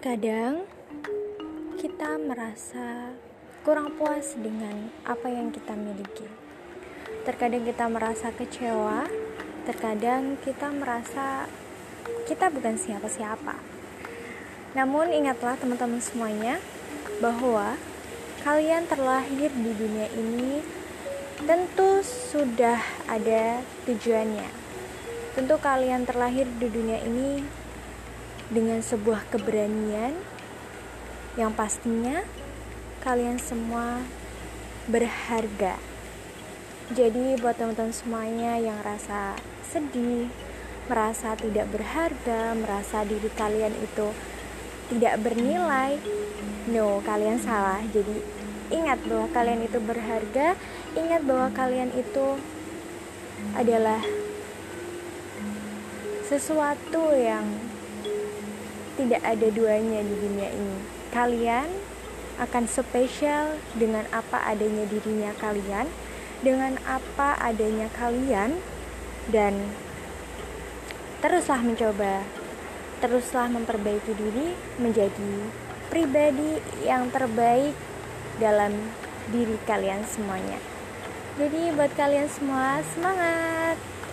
Terkadang kita merasa kurang puas dengan apa yang kita miliki. Terkadang kita merasa kecewa, terkadang kita merasa kita bukan siapa-siapa. Namun ingatlah teman-teman semuanya bahwa kalian terlahir di dunia ini tentu sudah ada tujuannya. Tentu kalian terlahir di dunia ini dengan sebuah keberanian yang pastinya kalian semua berharga. Jadi buat teman-teman semuanya yang rasa sedih, merasa tidak berharga, merasa diri kalian itu tidak bernilai, no, kalian salah. Jadi ingat bahwa kalian itu berharga, ingat bahwa kalian itu adalah sesuatu yang tidak ada duanya di dunia ini. Kalian akan spesial dengan apa adanya dirinya kalian, dengan apa adanya kalian, dan teruslah mencoba, teruslah memperbaiki diri menjadi pribadi yang terbaik dalam diri kalian semuanya. Jadi buat kalian semua, semangat!